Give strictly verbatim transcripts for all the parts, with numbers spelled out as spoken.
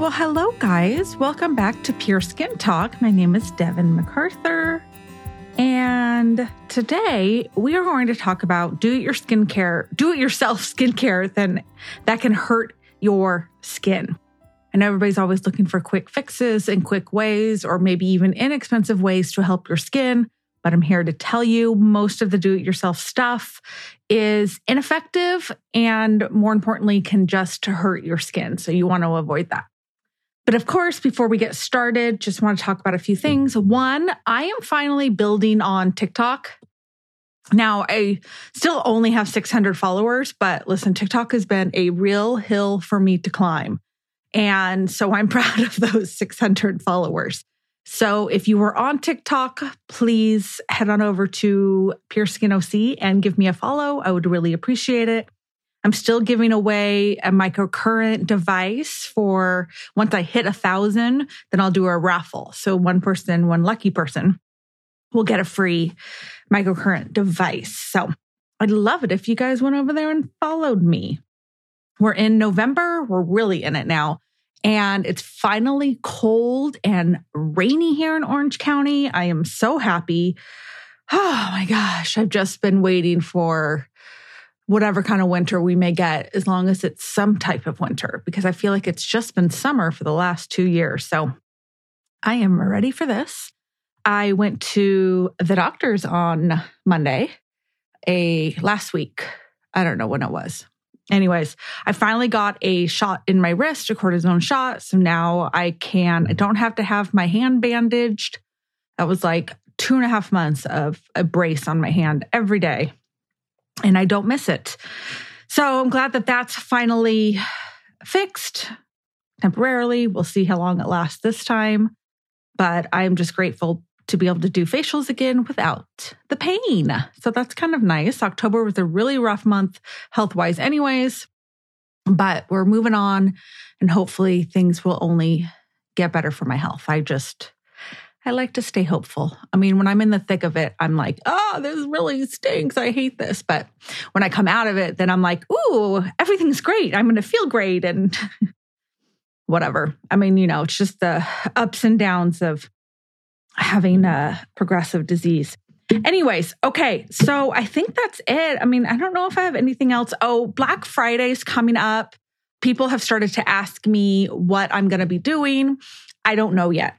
Well, hello, guys. Welcome back to Pure Skin Talk. My name is Devin MacArthur. And today we are going to talk about do your skincare, do it yourself skincare then that can hurt your skin. I know everybody's always looking for quick fixes and quick ways, or maybe even inexpensive ways to help your skin. But I'm here to tell you most of the do-it-yourself stuff is ineffective and, more importantly, can just hurt your skin. So you want to avoid that. But of course, before we get started, just want to talk about a few things. One, I am finally building on TikTok. Now, I still only have six hundred followers, but listen, TikTok has been a real hill for me to climb. And so I'm proud of those six hundred followers. So if you were on TikTok, please head on over to PierceSkinOC and give me a follow. I would really appreciate it. I'm still giving away a microcurrent device for once I hit a thousand, then I'll do a raffle. So one person, one lucky person will get a free microcurrent device. So I'd love it if you guys went over there and followed me. We're in November. We're really in it now. And it's finally cold and rainy here in Orange County. I am so happy. Oh my gosh, I've just been waiting for whatever kind of winter we may get, as long as it's some type of winter, because I feel like it's just been summer for the last two years. So I am ready for this. I went to the doctor's on Monday, a last week. I don't know when it was. Anyways, I finally got a shot in my wrist, a cortisone shot. So now I can, I don't have to have my hand bandaged. That was like two and a half months of a brace on my hand every day. And I don't miss it. So I'm glad that that's finally fixed temporarily. We'll see how long it lasts this time. But I'm just grateful to be able to do facials again without the pain. So that's kind of nice. October was a really rough month health-wise anyways, but we're moving on and hopefully things will only get better for my health. I just, I like to stay hopeful. I mean, when I'm in the thick of it, I'm like, oh, this really stinks. I hate this. But when I come out of it, then I'm like, ooh, everything's great. I'm going to feel great and whatever. I mean, you know, it's just the ups and downs of having a progressive disease. Anyways, okay, so I think that's it. I mean, I don't know if I have anything else. Oh, Black Friday is coming up. People have started to ask me what I'm going to be doing. I don't know yet.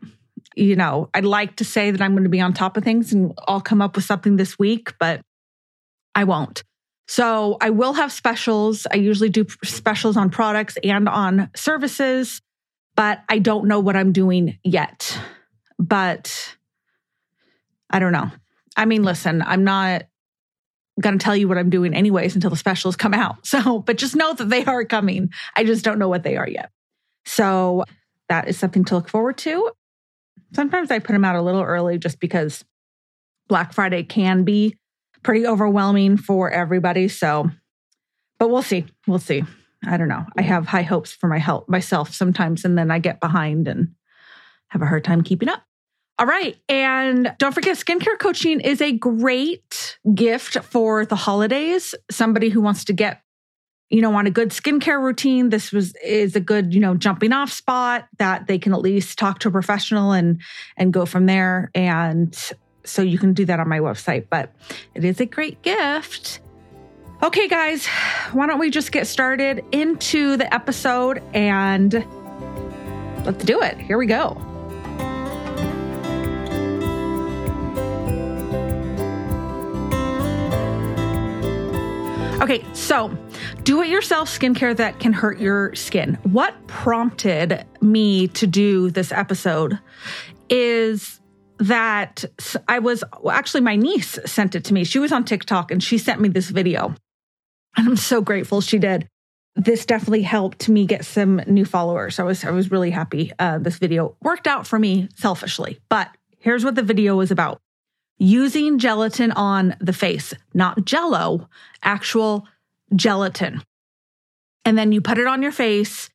You know, I'd like to say that I'm going to be on top of things and I'll come up with something this week, but I won't. So I will have specials. I usually do specials on products and on services, but I don't know what I'm doing yet. But I don't know. I mean, listen, I'm not going to tell you what I'm doing anyways until the specials come out. So, but just know that they are coming. I just don't know what they are yet. So that is something to look forward to. Sometimes I put them out a little early just because Black Friday can be pretty overwhelming for everybody. So, but we'll see. We'll see. I don't know. I have high hopes for my health myself sometimes, and then I get behind and have a hard time keeping up. All right. And don't forget, skincare coaching is a great gift for the holidays. Somebody who wants to get, you know, on a good skincare routine, this was is a good, you know, jumping off spot that they can at least talk to a professional and, and go from there. And so you can do that on my website, but it is a great gift. Okay, guys, why don't we just get started into the episode and let's do it. Here we go. Okay, so do-it-yourself skincare that can hurt your skin. What prompted me to do this episode is that I was, well, actually my niece sent it to me. She was on TikTok and she sent me this video. And I'm so grateful she did. This definitely helped me get some new followers. I was, I was really happy. Uh, this video worked out for me selfishly, but here's what the video was about. Using gelatin on the face, not Jell-O, actual gelatin. And then you put it on your face.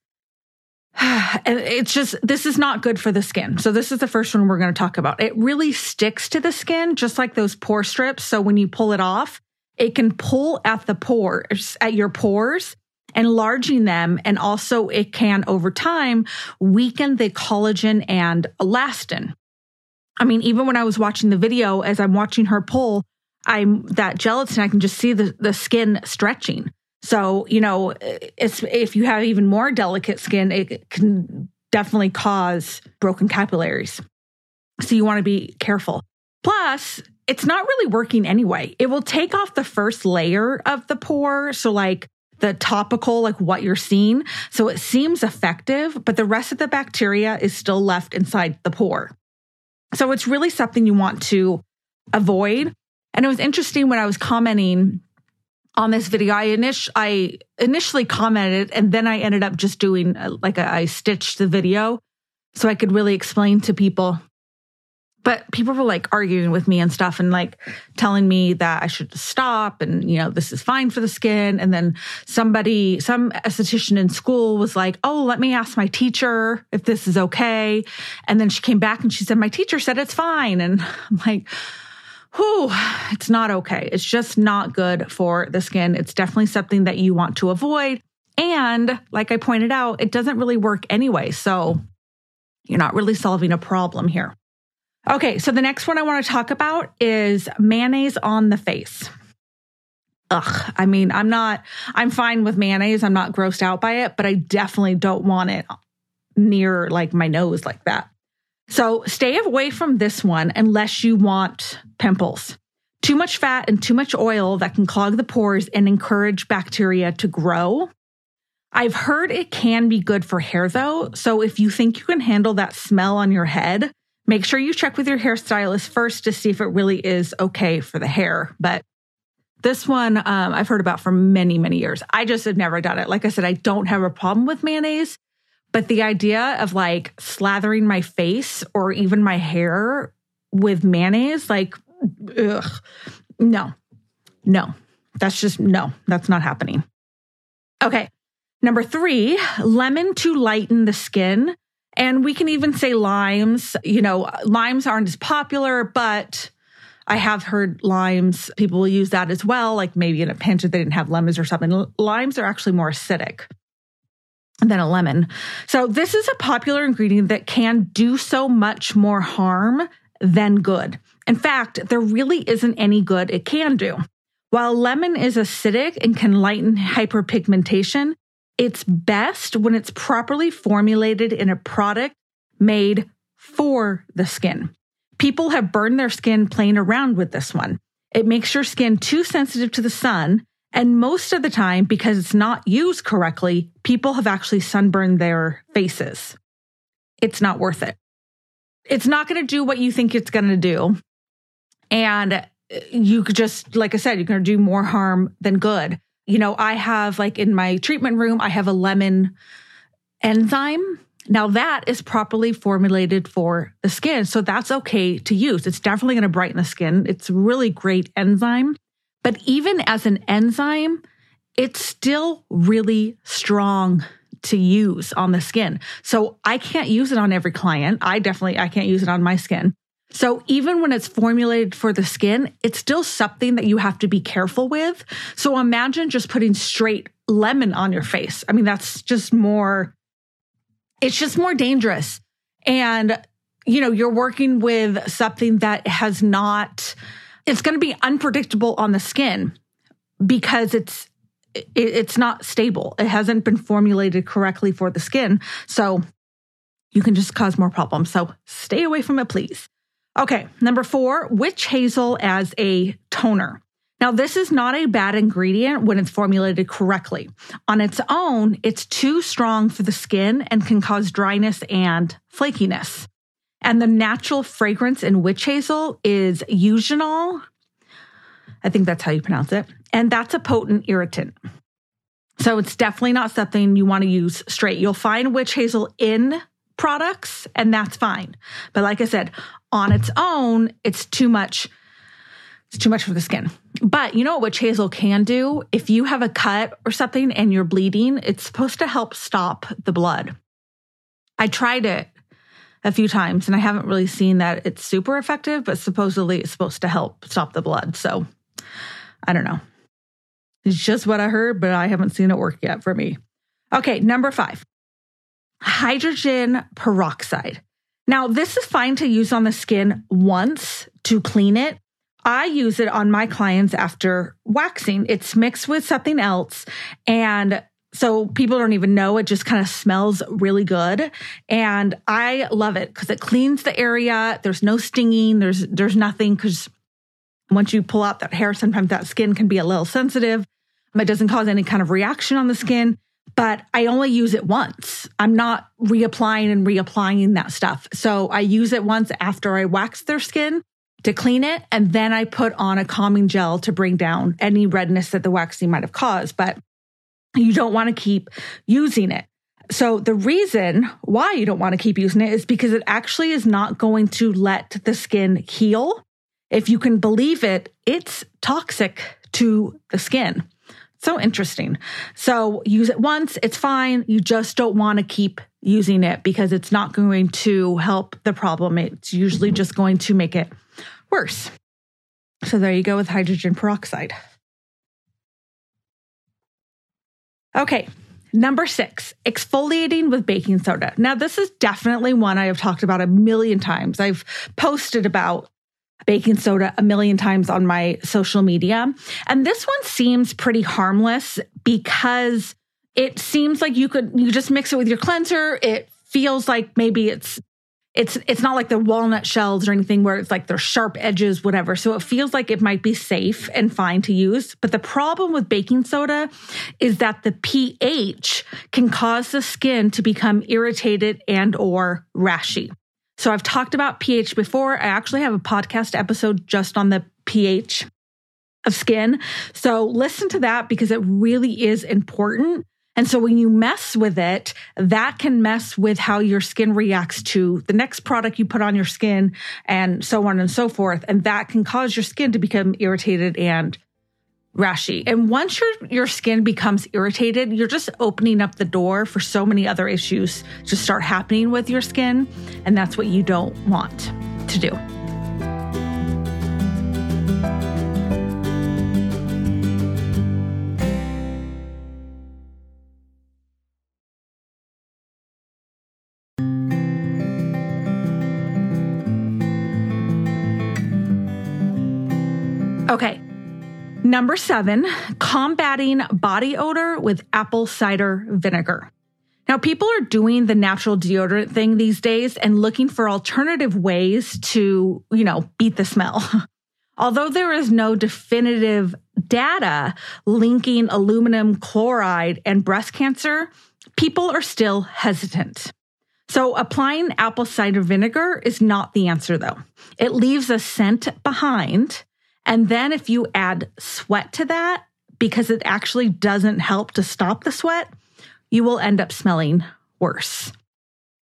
And it's just, this is not good for the skin. So this is the first one we're going to talk about. It really sticks to the skin, just like those pore strips. So when you pull it off, it can pull at the pores, at your pores, enlarging them. And also it can, over time, weaken the collagen and elastin. I mean, even when I was watching the video, as I'm watching her pull, I'm that gelatin, I can just see the, the skin stretching. So, you know, it's, if you have even more delicate skin, it can definitely cause broken capillaries. So you want to be careful. Plus, it's not really working anyway. It will take off the first layer of the pore. So like the topical, like what you're seeing. So it seems effective, but the rest of the bacteria is still left inside the pore. So it's really something you want to avoid. And it was interesting when I was commenting on this video, I, init- I initially commented and then I ended up just doing a, like a, I stitched the video so I could really explain to people. But people were like arguing with me and stuff and like telling me that I should stop and, you know, this is fine for the skin. And then somebody, some esthetician in school was like, oh, let me ask my teacher if this is okay. And then she came back and she said, my teacher said it's fine. And I'm like, whew, it's not okay. It's just not good for the skin. It's definitely something that you want to avoid. And like I pointed out, it doesn't really work anyway. So you're not really solving a problem here. Okay, so the next one I want to talk about is mayonnaise on the face. Ugh, I mean, I'm not, I'm fine with mayonnaise. I'm not grossed out by it, but I definitely don't want it near like my nose like that. So stay away from this one unless you want pimples. Too much fat and too much oil that can clog the pores and encourage bacteria to grow. I've heard it can be good for hair though. So if you think you can handle that smell on your head, make sure you check with your hairstylist first to see if it really is okay for the hair. But this one um, I've heard about for many, many years. I just have never done it. Like I said, I don't have a problem with mayonnaise, but the idea of like slathering my face or even my hair with mayonnaise, like, ugh, no, no, that's just, no, that's not happening. Okay. Number three, lemon to lighten the skin. And we can even say limes. You know, limes aren't as popular, but I have heard limes, people will use that as well. Like maybe in a pinch if they didn't have lemons or something. Limes are actually more acidic than a lemon. So this is a popular ingredient that can do so much more harm than good. In fact, there really isn't any good it can do. While lemon is acidic and can lighten hyperpigmentation, it's best when it's properly formulated in a product made for the skin. People have burned their skin playing around with this one. It makes your skin too sensitive to the sun. And most of the time, because it's not used correctly, people have actually sunburned their faces. It's not worth it. It's not going to do what you think it's going to do. And you could just, like I said, you're going to do more harm than good. You know, I have like in my treatment room, I have a lemon enzyme. Now that is properly formulated for the skin. So that's okay to use. It's definitely going to brighten the skin. It's a really great enzyme. But even as an enzyme, it's still really strong to use on the skin. So I can't use it on every client. I definitely, I can't use it on my skin. So even when it's formulated for the skin, it's still something that you have to be careful with. So imagine just putting straight lemon on your face. I mean, that's just more, it's just more dangerous. And, you know, you're working with something that has not, it's going to be unpredictable on the skin because it's, it, it's not stable. It hasn't been formulated correctly for the skin. So you can just cause more problems. So stay away from it, please. Okay, number four, witch hazel as a toner. Now, this is not a bad ingredient when it's formulated correctly. On its own, it's too strong for the skin and can cause dryness and flakiness. And the natural fragrance in witch hazel is eugenol. I think that's how you pronounce it. And that's a potent irritant. So it's definitely not something you want to use straight. You'll find witch hazel in products, and that's fine. But like I said, on its own, it's too much. It's too much for the skin. But you know what witch hazel can do? If you have a cut or something and you're bleeding, it's supposed to help stop the blood. I tried it a few times, and I haven't really seen that it's super effective, but supposedly it's supposed to help stop the blood. So I don't know. It's just what I heard, but I haven't seen it work yet for me. Okay, number five, hydrogen peroxide. Now, this is fine to use on the skin once to clean it. I use it on my clients after waxing. It's mixed with something else, and so people don't even know. It just kind of smells really good. And I love it because it cleans the area. There's no stinging. There's there's nothing, because once you pull out that hair, sometimes that skin can be a little sensitive. It doesn't cause any kind of reaction on the skin, but I only use it once. I'm not reapplying and reapplying that stuff. So I use it once after I wax their skin to clean it. And then I put on a calming gel to bring down any redness that the waxing might have caused. But you don't want to keep using it. So the reason why you don't want to keep using it is because it actually is not going to let the skin heal. If you can believe it, it's toxic to the skin. So interesting. So use it once, it's fine. You just don't want to keep using it because it's not going to help the problem. It's usually just going to make it worse. So there you go with hydrogen peroxide. Okay, number six, exfoliating with baking soda. Now, this is definitely one I have talked about a million times. I've posted about baking soda a million times on my social media. And this one seems pretty harmless because it seems like you could, you just mix it with your cleanser. It feels like maybe it's, it's, it's not like the walnut shells or anything where it's like they're sharp edges, whatever. So it feels like it might be safe and fine to use. But the problem with baking soda is that the pH can cause the skin to become irritated and or rashy. So I've talked about pH before. I actually have a podcast episode just on the pH of skin. So listen to that because it really is important. And so when you mess with it, that can mess with how your skin reacts to the next product you put on your skin and so on and so forth. And that can cause your skin to become irritated and rashy. And once your, your skin becomes irritated, you're just opening up the door for so many other issues to start happening with your skin. And that's what you don't want to do. Okay, number seven, combating body odor with apple cider vinegar. Now, people are doing the natural deodorant thing these days and looking for alternative ways to, you know, beat the smell. Although there is no definitive data linking aluminum chloride and breast cancer, people are still hesitant. So applying apple cider vinegar is not the answer, though. It leaves a scent behind. And then if you add sweat to that, because it actually doesn't help to stop the sweat, you will end up smelling worse.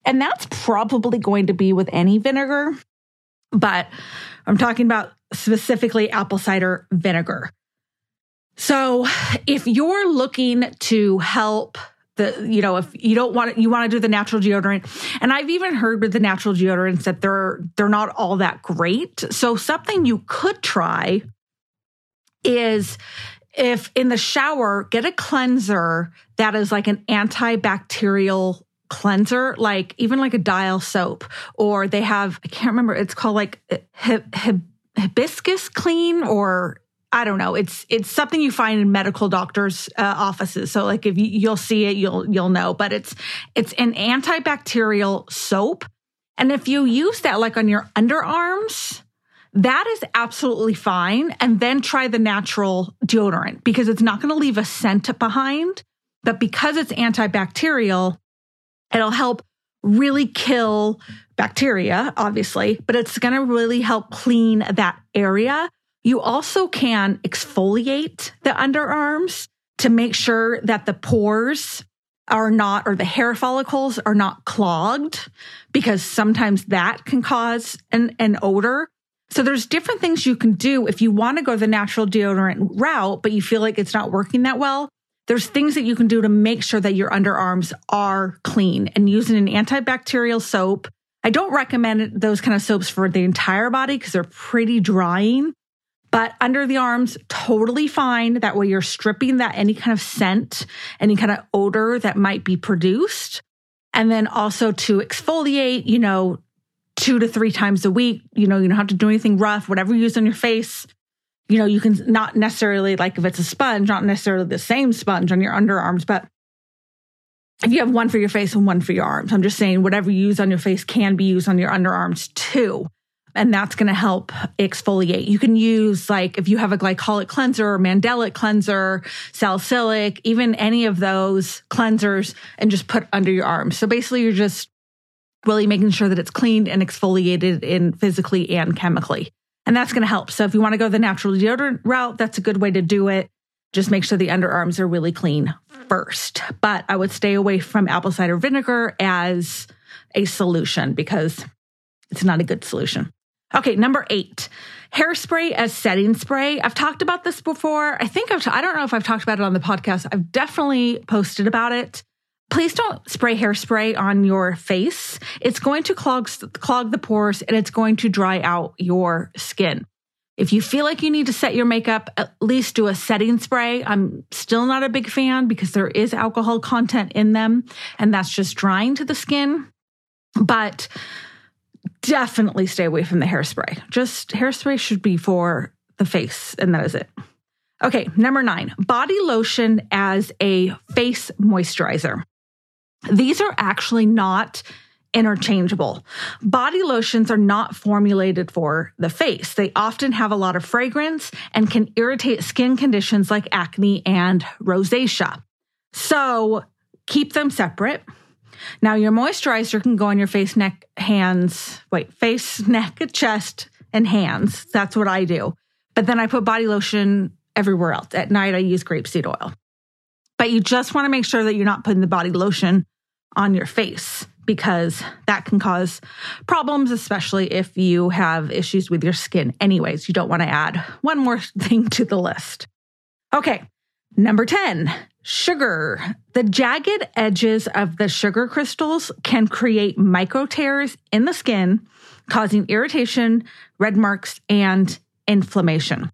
And that's probably going to be with any vinegar, but I'm talking about specifically apple cider vinegar. So if you're looking to help the, you know, if you don't want to, you want to do the natural deodorant. And I've even heard with the natural deodorants that they're, they're not all that great. So something you could try is if in the shower, get a cleanser that is like an antibacterial cleanser, like even like a Dial soap, or they have, I can't remember, it's called like Hibiscus Clean, or I don't know. It's it's something you find in medical doctors' uh, offices. So like if you, you'll see it, you'll you'll know. But it's it's an antibacterial soap, and if you use that like on your underarms, that is absolutely fine. And then try the natural deodorant because it's not going to leave a scent behind, but because it's antibacterial, it'll help really kill bacteria, obviously. But it's going to really help clean that area. You also can exfoliate the underarms to make sure that the pores are not, or the hair follicles are not clogged, because sometimes that can cause an, an odor. So there's different things you can do if you want to go the natural deodorant route, but you feel like it's not working that well. There's things that you can do to make sure that your underarms are clean, and using an antibacterial soap. I don't recommend those kind of soaps for the entire body because they're pretty drying. But under the arms, totally fine. That way you're stripping that any kind of scent, any kind of odor that might be produced. And then also to exfoliate, you know, two to three times a week. You know, you don't have to do anything rough. Whatever you use on your face, you know, you can not necessarily, like if it's a sponge, not necessarily the same sponge on your underarms, but if you have one for your face and one for your arms, I'm just saying whatever you use on your face can be used on your underarms too. And that's going to help exfoliate. You can use, like, if you have a glycolic cleanser or mandelic cleanser, salicylic, even any of those cleansers, and just put under your arms. So basically, you're just really making sure that it's cleaned and exfoliated in physically and chemically. And that's going to help. So if you want to go the natural deodorant route, that's a good way to do it. Just make sure the underarms are really clean first. But I would stay away from apple cider vinegar as a solution because it's not a good solution. Okay, number eight, hairspray as setting spray. I've talked about this before. I think I've, t- I don't know if I've talked about it on the podcast. I've definitely posted about it. Please don't spray hairspray on your face. It's going to clog, clog the pores and it's going to dry out your skin. If you feel like you need to set your makeup, at least do a setting spray. I'm still not a big fan because there is alcohol content in them and that's just drying to the skin. But definitely stay away from the hairspray. Just hairspray should be for the face and that is it. Okay, number nine, body lotion as a face moisturizer. These are actually not interchangeable. Body lotions are not formulated for the face. They often have a lot of fragrance and can irritate skin conditions like acne and rosacea. So keep them separate. Now your moisturizer can go on your face, neck, hands, wait, face, neck, chest, and hands. That's what I do. But then I put body lotion everywhere else. At night, I use grapeseed oil. But you just want to make sure that you're not putting the body lotion on your face, because that can cause problems, especially if you have issues with your skin. Anyways, you don't want to add one more thing to the list. Okay, number ten, sugar. The jagged edges of the sugar crystals can create micro tears in the skin, causing irritation, red marks, and inflammation.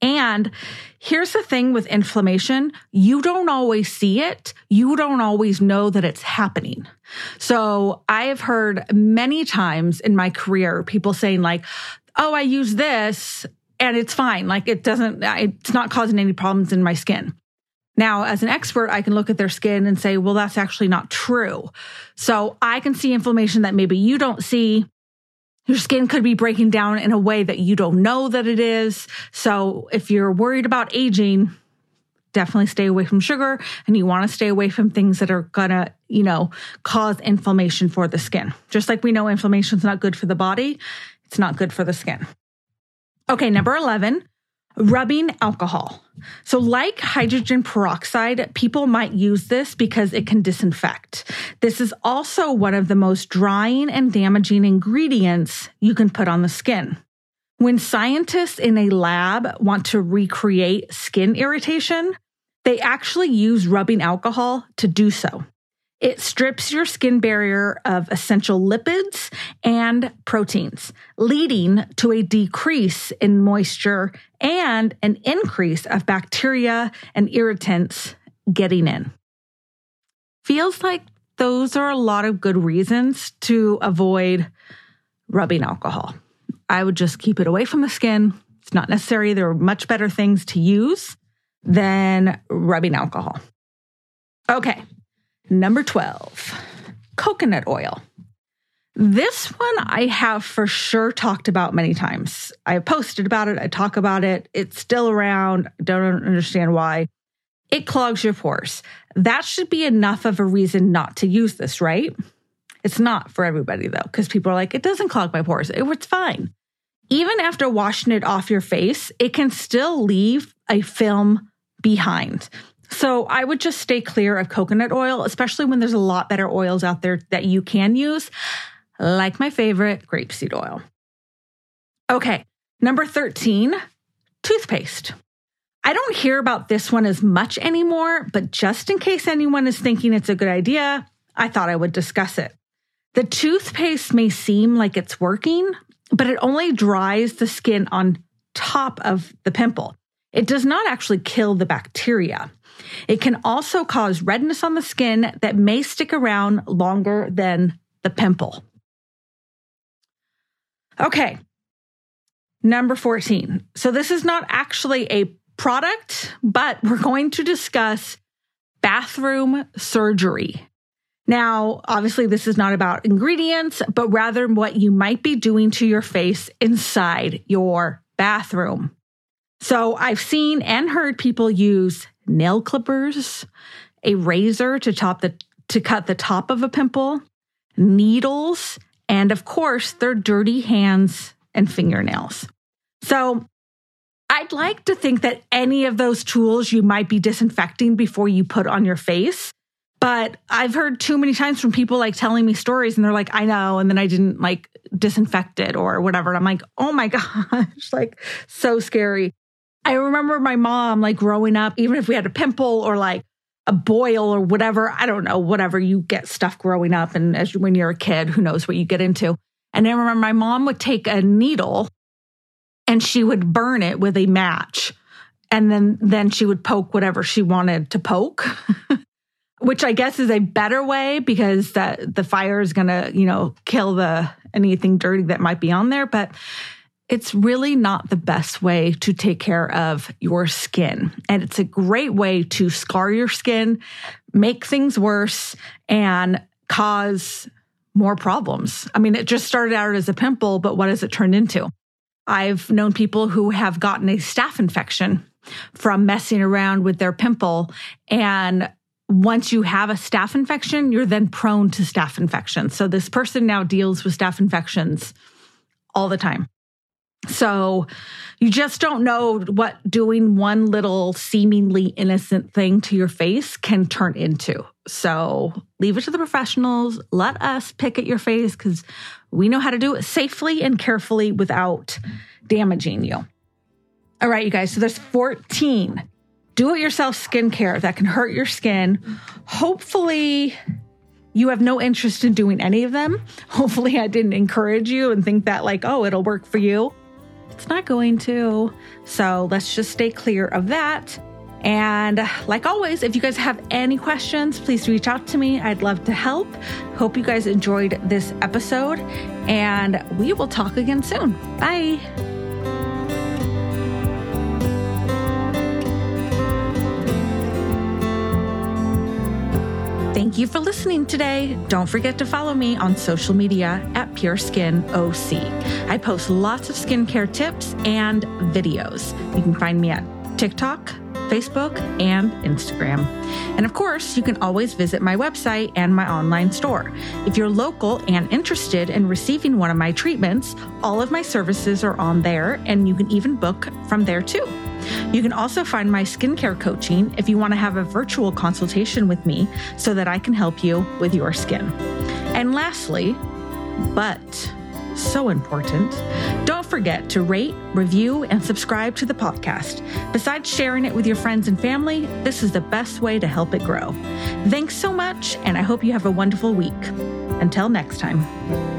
And here's the thing with inflammation, you don't always see it. You don't always know that it's happening. So I have heard many times in my career, people saying like, oh, I use this and it's fine. Like it doesn't, it's not causing any problems in my skin. Now, as an expert, I can look at their skin and say, well, that's actually not true. So I can see inflammation that maybe you don't see. Your skin could be breaking down in a way that you don't know that it is. So if you're worried about aging, definitely stay away from sugar and you want to stay away from things that are going to, you know, cause inflammation for the skin. Just like we know inflammation is not good for the body, it's not good for the skin. Okay, number eleven, rubbing alcohol. So like hydrogen peroxide, people might use this because it can disinfect. This is also one of the most drying and damaging ingredients you can put on the skin. When scientists in a lab want to recreate skin irritation, they actually use rubbing alcohol to do so. It strips your skin barrier of essential lipids and proteins, leading to a decrease in moisture and an increase of bacteria and irritants getting in. Feels like those are a lot of good reasons to avoid rubbing alcohol. I would just keep it away from the skin. It's not necessary. There are much better things to use than rubbing alcohol. Okay. Number twelve, coconut oil. This one I have for sure talked about many times. I posted about it. I talk about it. It's still around. I don't understand why. It clogs your pores. That should be enough of a reason not to use this, right? It's not for everybody though, because people are like, it doesn't clog my pores. It's fine. Even after washing it off your face, it can still leave a film behind. So I would just stay clear of coconut oil, especially when there's a lot better oils out there that you can use, like my favorite, grapeseed oil. Okay, number thirteen, toothpaste. I don't hear about this one as much anymore, but just in case anyone is thinking it's a good idea, I thought I would discuss it. The toothpaste may seem like it's working, but it only dries the skin on top of the pimple. It does not actually kill the bacteria. It can also cause redness on the skin that may stick around longer than the pimple. Okay, number fourteen. So this is not actually a product, but we're going to discuss bathroom surgery. Now, obviously, this is not about ingredients, but rather what you might be doing to your face inside your bathroom. So I've seen and heard people use nail clippers, a razor to top the to cut the top of a pimple, needles, and of course, their dirty hands and fingernails. So I'd like to think that any of those tools you might be disinfecting before you put on your face. But I've heard too many times from people like telling me stories and they're like, I know, and then I didn't like disinfect it or whatever. And I'm like, oh my gosh, like so scary. I remember my mom like growing up, even if we had a pimple or like a boil or whatever, I don't know, whatever you get stuff growing up. And as when you're a kid, who knows what you get into. And I remember my mom would take a needle and she would burn it with a match. And then, then she would poke whatever she wanted to poke, which I guess is a better way because that the fire is going to, you know, kill the anything dirty that might be on there. But it's really not the best way to take care of your skin. And it's a great way to scar your skin, make things worse, and cause more problems. I mean, it just started out as a pimple, but what has it turned into? I've known people who have gotten a staph infection from messing around with their pimple. And once you have a staph infection, you're then prone to staph infections. So this person now deals with staph infections all the time. So you just don't know what doing one little seemingly innocent thing to your face can turn into. So leave it to the professionals. Let us pick at your face because we know how to do it safely and carefully without damaging you. All right, you guys. So there's fourteen do-it-yourself skincare that can hurt your skin. Hopefully you have no interest in doing any of them. Hopefully I didn't encourage you and think that like, oh, it'll work for you. It's not going to. So let's just stay clear of that. And like always, if you guys have any questions, please reach out to me. I'd love to help. Hope you guys enjoyed this episode and we will talk again soon. Bye. Thank you for listening today. Don't forget to follow me on social media at Pure Skin O C. I post lots of skincare tips and videos. You can find me at TikTok, Facebook, and Instagram. And of course, you can always visit my website and my online store. If you're local and interested in receiving one of my treatments, all of my services are on there and you can even book from there too. You can also find my skincare coaching if you want to have a virtual consultation with me so that I can help you with your skin. And lastly, but so important, don't forget to rate, review, and subscribe to the podcast. Besides sharing it with your friends and family, this is the best way to help it grow. Thanks so much, and I hope you have a wonderful week. Until next time.